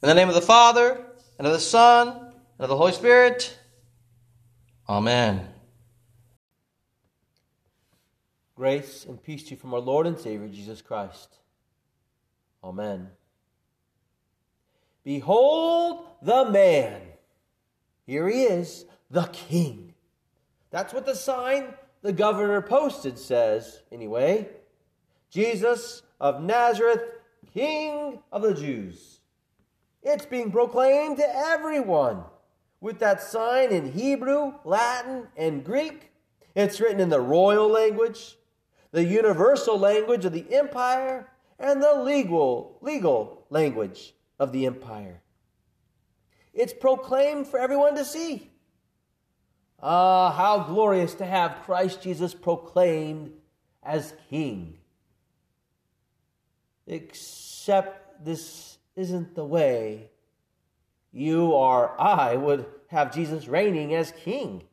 In the name of the Father, and of the Son, and of the Holy Spirit. Amen. Grace and peace to you from our Lord and Savior, Jesus Christ. Amen. Behold the man. Here he is, the King. That's what the sign the governor posted says, anyway. Jesus of Nazareth, King of the Jews. It's being proclaimed to everyone. With that sign in Hebrew, Latin, and Greek, it's written in the royal language, the universal language of the empire, and the legal language of the empire. It's proclaimed for everyone to see. Ah, how glorious to have Christ Jesus proclaimed as King. Except this isn't the way you or I would have Jesus reigning as King.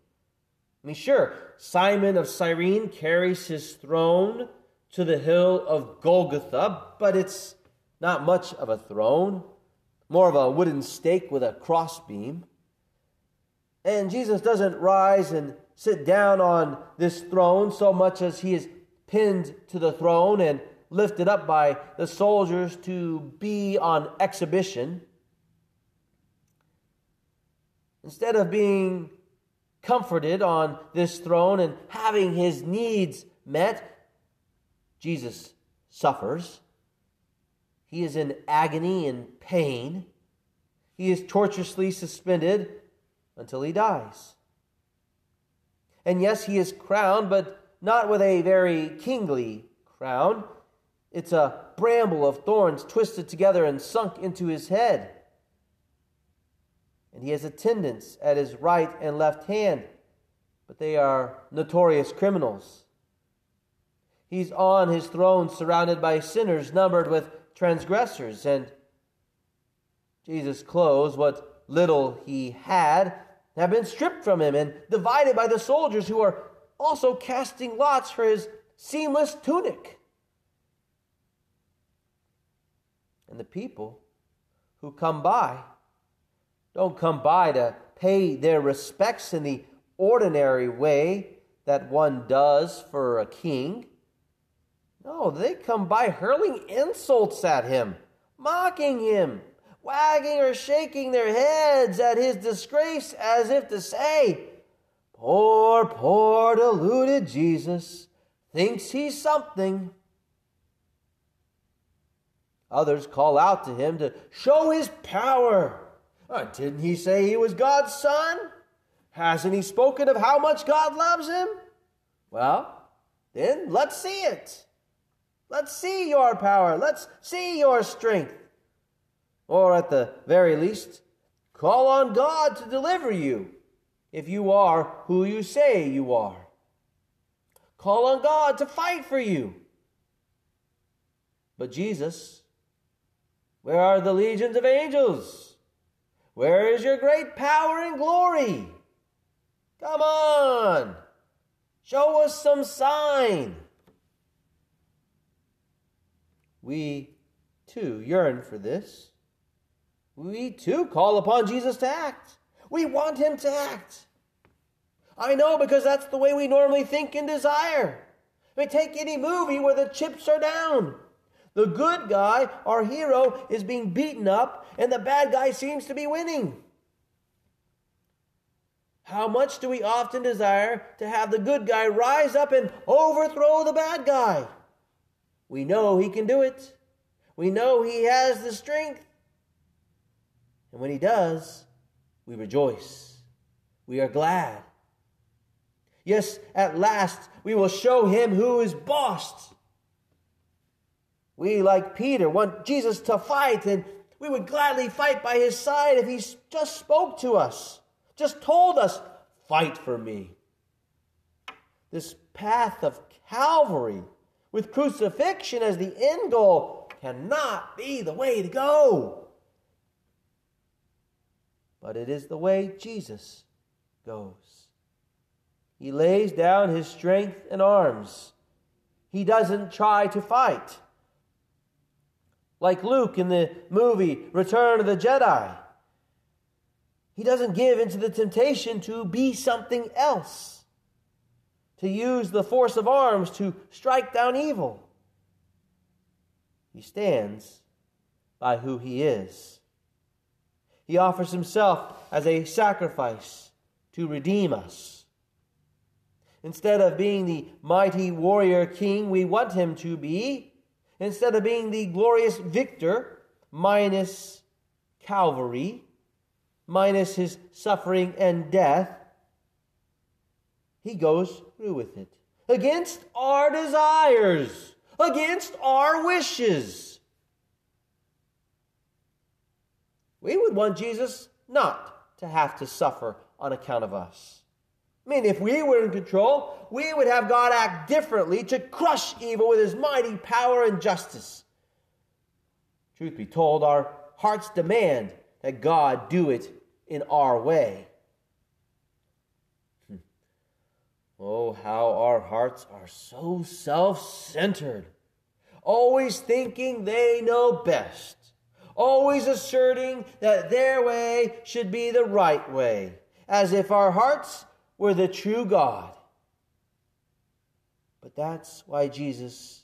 I mean, sure, Simon of Cyrene carries his throne to the hill of Golgotha, but it's not much of a throne, more of a wooden stake with a crossbeam. And Jesus doesn't rise and sit down on this throne so much as he is pinned to the throne and lifted up by the soldiers to be on exhibition. Instead of being comforted on this throne and having his needs met, Jesus suffers. He is in agony and pain. He is tortuously suspended until he dies. And yes, he is crowned, but not with a very kingly crown. It's a bramble of thorns twisted together and sunk into his head. And he has attendants at his right and left hand, but they are notorious criminals. He's on his throne surrounded by sinners numbered with transgressors, and Jesus' clothes, what little he had, have been stripped from him and divided by the soldiers who are also casting lots for his seamless tunic. And the people who come by don't come by to pay their respects in the ordinary way that one does for a king. No, they come by hurling insults at him, mocking him, wagging or shaking their heads at his disgrace as if to say, "Poor, poor, deluded Jesus thinks he's something." Others call out to him to show his power. Didn't he say he was God's son? Hasn't he spoken of how much God loves him? Well, then let's see it. Let's see your power. Let's see your strength. Or at the very least, call on God to deliver you if you are who you say you are. Call on God to fight for you. But Jesus, where are the legions of angels? Where is your great power and glory? Come on, show us some sign. We too yearn for this. We too call upon Jesus to act. We want him to act. I know, because that's the way we normally think and desire. I mean, take any movie where the chips are down. The good guy, our hero, is being beaten up, and the bad guy seems to be winning. How much do we often desire to have the good guy rise up and overthrow the bad guy? We know he can do it. We know he has the strength. And when he does, we rejoice. We are glad. Yes, at last we will show him who is bossed. We, like Peter, want Jesus to fight, and we would gladly fight by his side if he just spoke to us, just told us, "Fight for me." This path of Calvary, with crucifixion as the end goal, cannot be the way to go. But it is the way Jesus goes. He lays down his strength and arms. He doesn't try to fight. like Luke in the movie Return of the Jedi. He doesn't give into the temptation to be something else, to use the force of arms to strike down evil. He stands by who he is. He offers himself as a sacrifice to redeem us. Instead of being the mighty warrior king we want him to be, instead of being the glorious victor, minus Calvary, minus his suffering and death, he goes through with it. Against our desires, against our wishes. We would want Jesus not to have to suffer on account of us. I mean, if we were in control, we would have God act differently to crush evil with his mighty power and justice. Truth be told, our hearts demand that God do it in our way. Oh, how our hearts are so self-centered, always thinking they know best, always asserting that their way should be the right way, as if our hearts were the true God. But that's why Jesus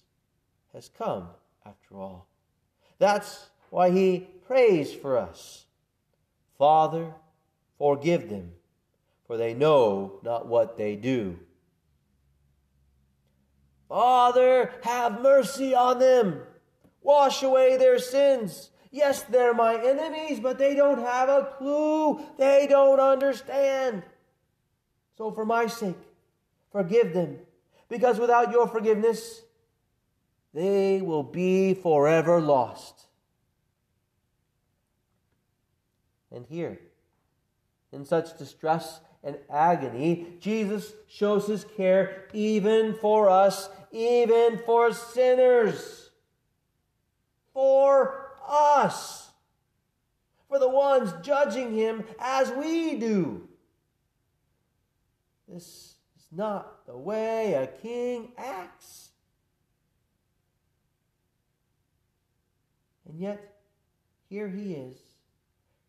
has come, after all. That's why he prays for us. Father, forgive them, for they know not what they do. Father, have mercy on them. Wash away their sins. Yes, they're my enemies, but they don't have a clue. They don't understand. So for my sake, forgive them, because without your forgiveness, they will be forever lost. And here, in such distress and agony, Jesus shows his care even for us, even for sinners. For us. For the ones judging him as we do. This is not the way a king acts. And yet, here he is,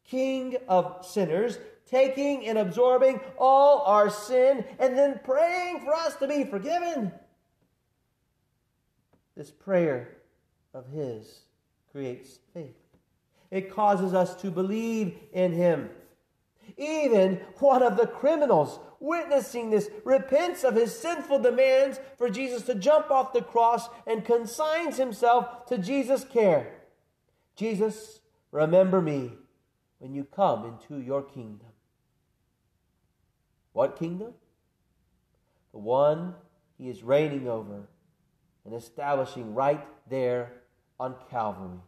king of sinners, taking and absorbing all our sin and then praying for us to be forgiven. This prayer of his creates faith. It causes us to believe in him. Even one of the criminals witnessing this repents of his sinful demands for Jesus to jump off the cross and consigns himself to Jesus' care. Jesus, remember me when you come into your kingdom. What kingdom? The one he is reigning over and establishing right there on Calvary.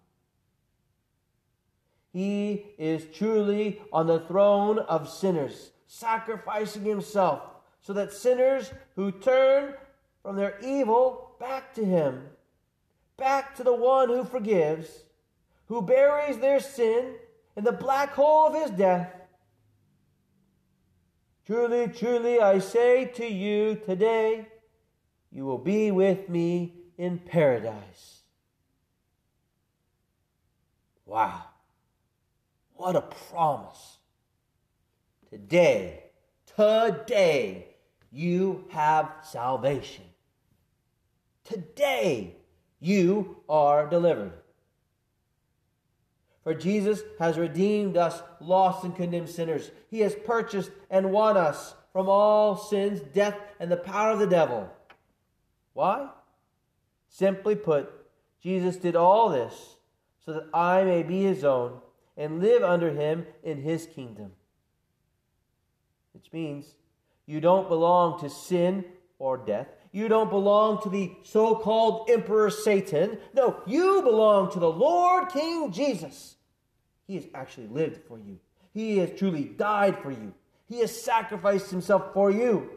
He is truly on the throne of sinners, sacrificing himself so that sinners who turn from their evil back to him, back to the one who forgives, who buries their sin in the black hole of his death. Truly, truly, I say to you today, you will be with me in paradise. Wow. What a promise. Today, you have salvation. Today, you are delivered. For Jesus has redeemed us, lost and condemned sinners. He has purchased and won us from all sins, death, and the power of the devil. Why? Simply put, Jesus did all this so that I may be his own and live under him in his kingdom. Which means you don't belong to sin or death. You don't belong to the so-called Emperor Satan. No, you belong to the Lord King Jesus. He has actually lived for you. He has truly died for you. He has sacrificed himself for you.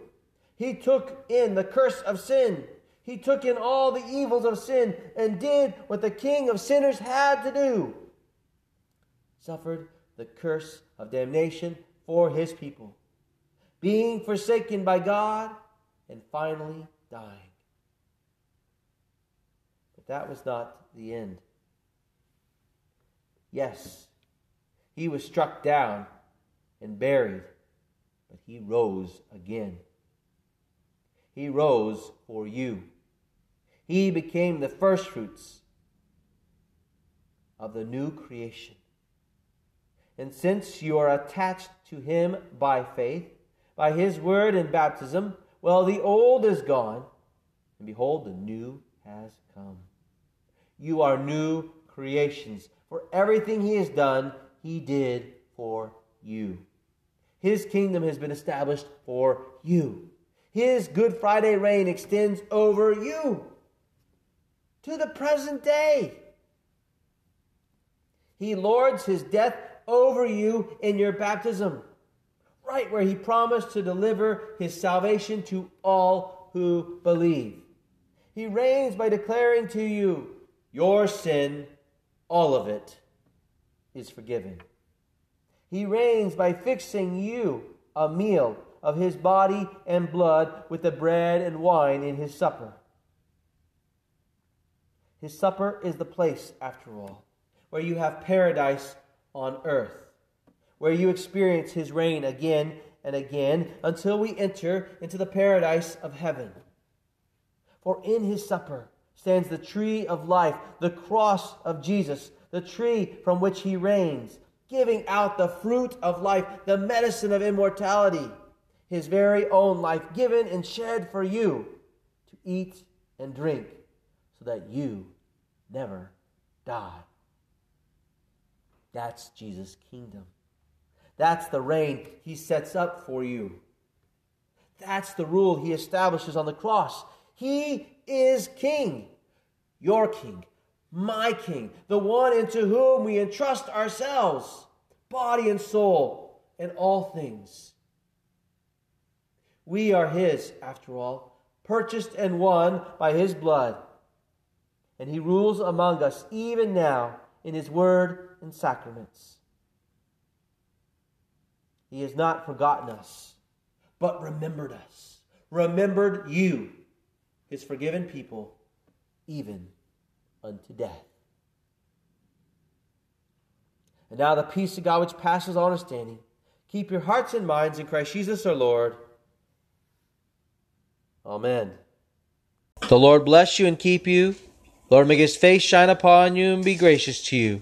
He took in the curse of sin. He took in all the evils of sin and did what the King of sinners had to do. Suffered the curse of damnation for his people, being forsaken by God, and finally dying. But that was not the end. Yes, he was struck down and buried, but he rose again. He rose for you. He became the firstfruits of the new creation. And since you are attached to him by faith, by his word and baptism, well, the old is gone, and behold, the new has come. You are new creations. For everything he has done, he did for you. His kingdom has been established for you. His Good Friday reign extends over you to the present day. He lords his death over you in your baptism, right where he promised to deliver his salvation to all who believe. He reigns by declaring to you, your sin, all of it, is forgiven. He reigns by fixing you a meal of his body and blood with the bread and wine in his supper. His supper is the place, after all, where you have paradise on earth, where you experience his reign again and again until we enter into the paradise of heaven. For in his supper stands the tree of life, the cross of Jesus, the tree from which he reigns, giving out the fruit of life, the medicine of immortality, his very own life given and shed for you to eat and drink so that you never die. That's Jesus' kingdom. That's the reign he sets up for you. That's the rule he establishes on the cross. He is king, your king, my king, the one into whom we entrust ourselves, body and soul, and all things. We are his, after all, purchased and won by his blood. And he rules among us even now in his word and sacraments. He has not forgotten us, but remembered us, remembered you, his forgiven people, even unto death. And now the peace of God which passes all understanding, keep your hearts and minds in Christ Jesus our Lord. Amen. The Lord bless you and keep you. The Lord make his face shine upon you and be gracious to you.